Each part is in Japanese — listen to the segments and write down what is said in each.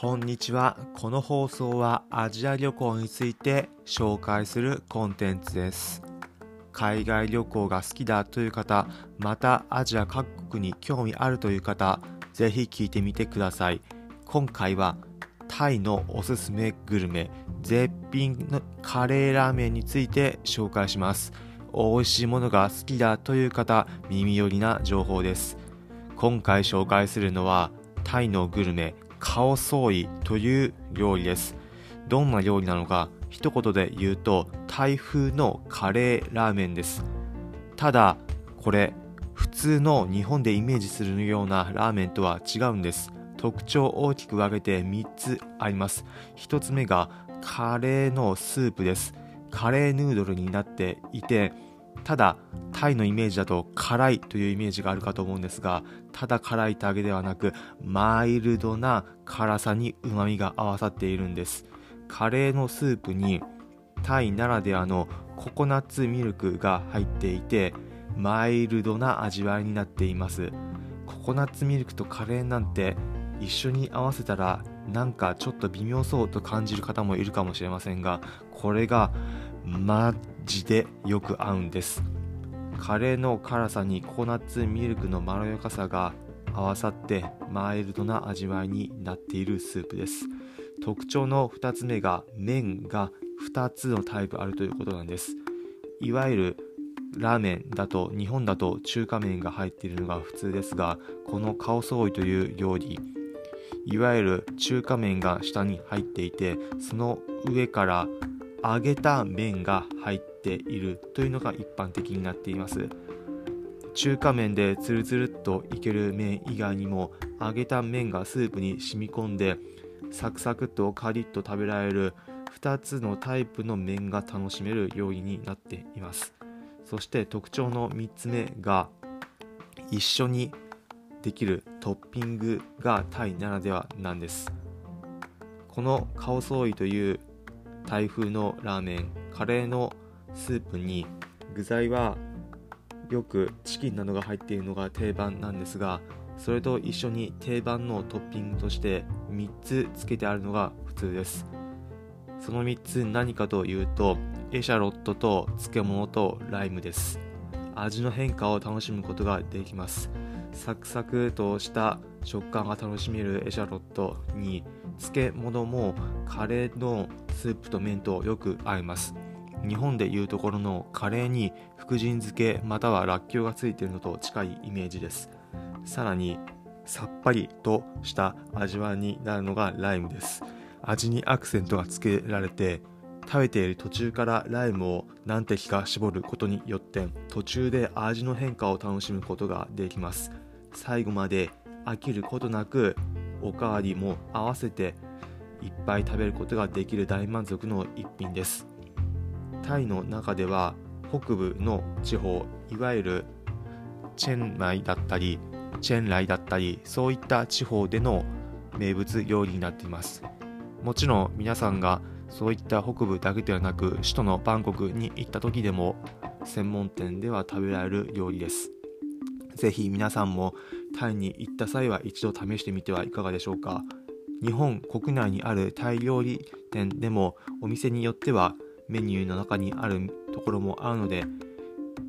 こんにちは。この放送はアジア旅行について紹介するコンテンツです。海外旅行が好きだという方、またアジア各国に興味あるという方、ぜひ聞いてみてください。今回はタイのおすすめグルメ、絶品のカレーラーメンについて紹介します。美味しいものが好きだという方、耳寄りな情報です。今回紹介するのはタイのグルメ、カオソーイという料理です。どんな料理なのか一言で言うとタイ風のカレーラーメンです。ただこれ普通の日本でイメージするようなラーメンとは違うんです。特徴を大きく分けて3つあります。1つ目がカレーのスープです。カレーヌードルになっていて、ただタイのイメージだと辛いというイメージがあるかと思うんですが、ただ辛いだけではなくマイルドな辛さにうまみが合わさっているんです。カレーのスープにタイならではのココナッツミルクが入っていて、マイルドな味わいになっています。ココナッツミルクとカレーなんて一緒に合わせたらなんかちょっと微妙そうと感じる方もいるかもしれませんが、これがマジでよく合うんです。カレーの辛さにココナッツミルクのまろやかさが合わさってマイルドな味わいになっているスープです。特徴の2つ目が麺が2つのタイプあるということなんです。いわゆるラーメンだと、日本だと中華麺が入っているのが普通ですが、このカオソーイという料理、いわゆる中華麺が下に入っていて、その上から揚げた麺が入っているというのが一般的になっています。中華麺でツルツルっといける麺以外にも、揚げた麺がスープに染み込んでサクサクっとカリッと食べられる2つのタイプの麺が楽しめる料理になっています。そして特徴の3つ目が、一緒にできるトッピングがタイならではなんです。このカオソーイというタイ風のラーメン、カレーのスープに具材はよくチキンなどが入っているのが定番なんですが、それと一緒に定番のトッピングとして3つつけてあるのが普通です。その3つ何かというと、エシャロットと漬物とライムです。味の変化を楽しむことができます。サクサクとした食感が楽しめるエシャロットに、漬物もカレーのスープと麺とよく合います。日本でいうところのカレーに福神漬けまたはらっきょうがついているのと近いイメージです。さらにさっぱりとした味わいになるのがライムです。味にアクセントがつけられて、食べている途中からライムを何滴か絞ることによって、途中で味の変化を楽しむことができます。最後まで飽きることなく、おかわりも合わせていっぱい食べることができる大満足の一品です。タイの中では北部の地方、いわゆるチェンマイだったりチェンライだったり、そういった地方での名物料理になっています。もちろん皆さんがそういった北部だけではなく、首都のバンコクに行った時でも専門店では食べられる料理です。ぜひ皆さんもタイに行った際は一度試してみてはいかがでしょうか。日本国内にあるタイ料理店でも、お店によってはメニューの中にあるところもあるので、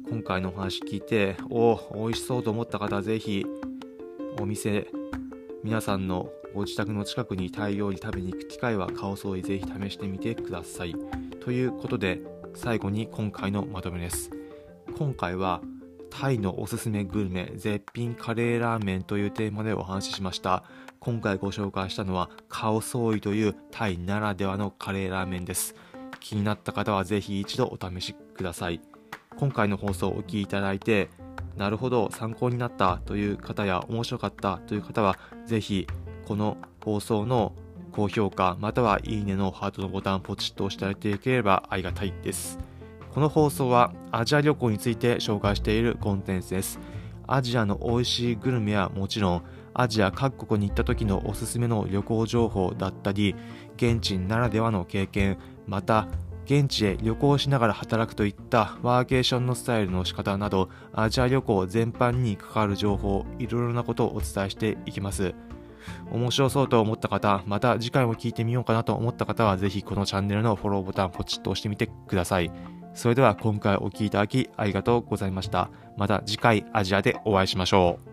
今回のお話聞いて美味しそうと思った方は、ぜひお店、皆さんのご自宅の近くにタイ料理食べに行く機会はカオソーイぜひ試してみてください。ということで、最後に今回のまとめです。今回はタイのおすすめグルメ、絶品カレーラーメンというテーマでお話ししました。今回ご紹介したのはカオソーイというタイならではのカレーラーメンです。気になった方はぜひ一度お試しください。今回の放送をお聞きいただいて、なるほど、参考になったという方や面白かったという方は、ぜひこの放送の高評価またはいいねのハートのボタンをポチッと押していただければありがたいです。この放送はアジア旅行について紹介しているコンテンツです。アジアの美味しいグルメはもちろん、アジア各国に行った時のおすすめの旅行情報だったり、現地ならではの経験、また現地へ旅行しながら働くといったワーケーションのスタイルの仕方など、アジア旅行全般に関わる情報、いろいろなことをお伝えしていきます。面白そうと思った方、また次回も聞いてみようかなと思った方は、ぜひこのチャンネルのフォローボタンポチッと押してみてください。それでは今回お聞きいただきありがとうございました。また次回アジアでお会いしましょう。